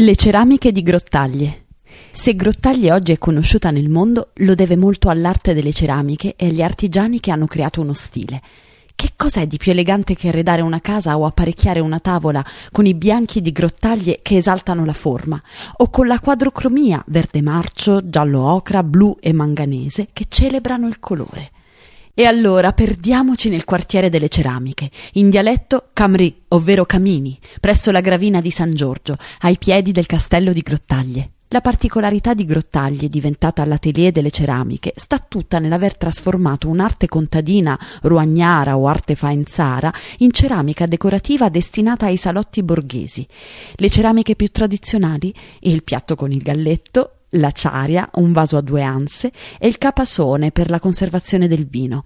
Le ceramiche di Grottaglie. Se Grottaglie oggi è conosciuta nel mondo, lo deve molto all'arte delle ceramiche e agli artigiani che hanno creato uno stile. Che cos'è di più elegante che arredare una casa o apparecchiare una tavola con i bianchi di Grottaglie che esaltano la forma, o con la quadrocromia verde marcio, giallo ocra, blu e manganese che celebrano il colore? E allora perdiamoci nel quartiere delle ceramiche, in dialetto Camri, ovvero Camini, presso la Gravina di San Giorgio, ai piedi del castello di Grottaglie. La particolarità di Grottaglie, diventata l'atelier delle ceramiche, sta tutta nell'aver trasformato un'arte contadina, ruagnara o arte faenzara, in ceramica decorativa destinata ai salotti borghesi. Le ceramiche più tradizionali, il piatto con il galletto, la ciaria, un vaso a 2 anse, e il capasone per la conservazione del vino.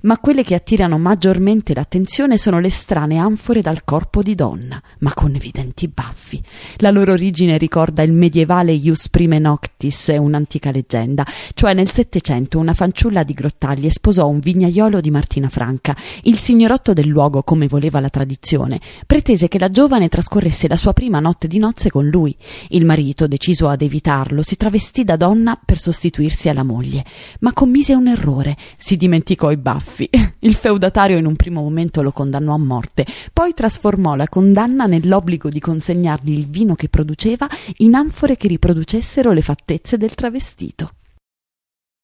Ma quelle che attirano maggiormente l'attenzione sono le strane anfore dal corpo di donna, ma con evidenti baffi. La loro origine ricorda il medievale Ius Prime Noctis, un'antica leggenda, cioè nel 700 una fanciulla di Grottaglie sposò un vignaiolo di Martina Franca. Il signorotto del luogo, come voleva la tradizione, pretese che la giovane trascorresse la sua prima notte di nozze con lui. Il marito, deciso ad evitarlo, si travestì da donna per sostituirsi alla moglie, ma commise un errore: si dimenticò i baffi. Il feudatario in un primo momento lo condannò a morte, poi trasformò la condanna nell'obbligo di consegnargli il vino che produceva in anfore che riproducessero le fattezze del travestito.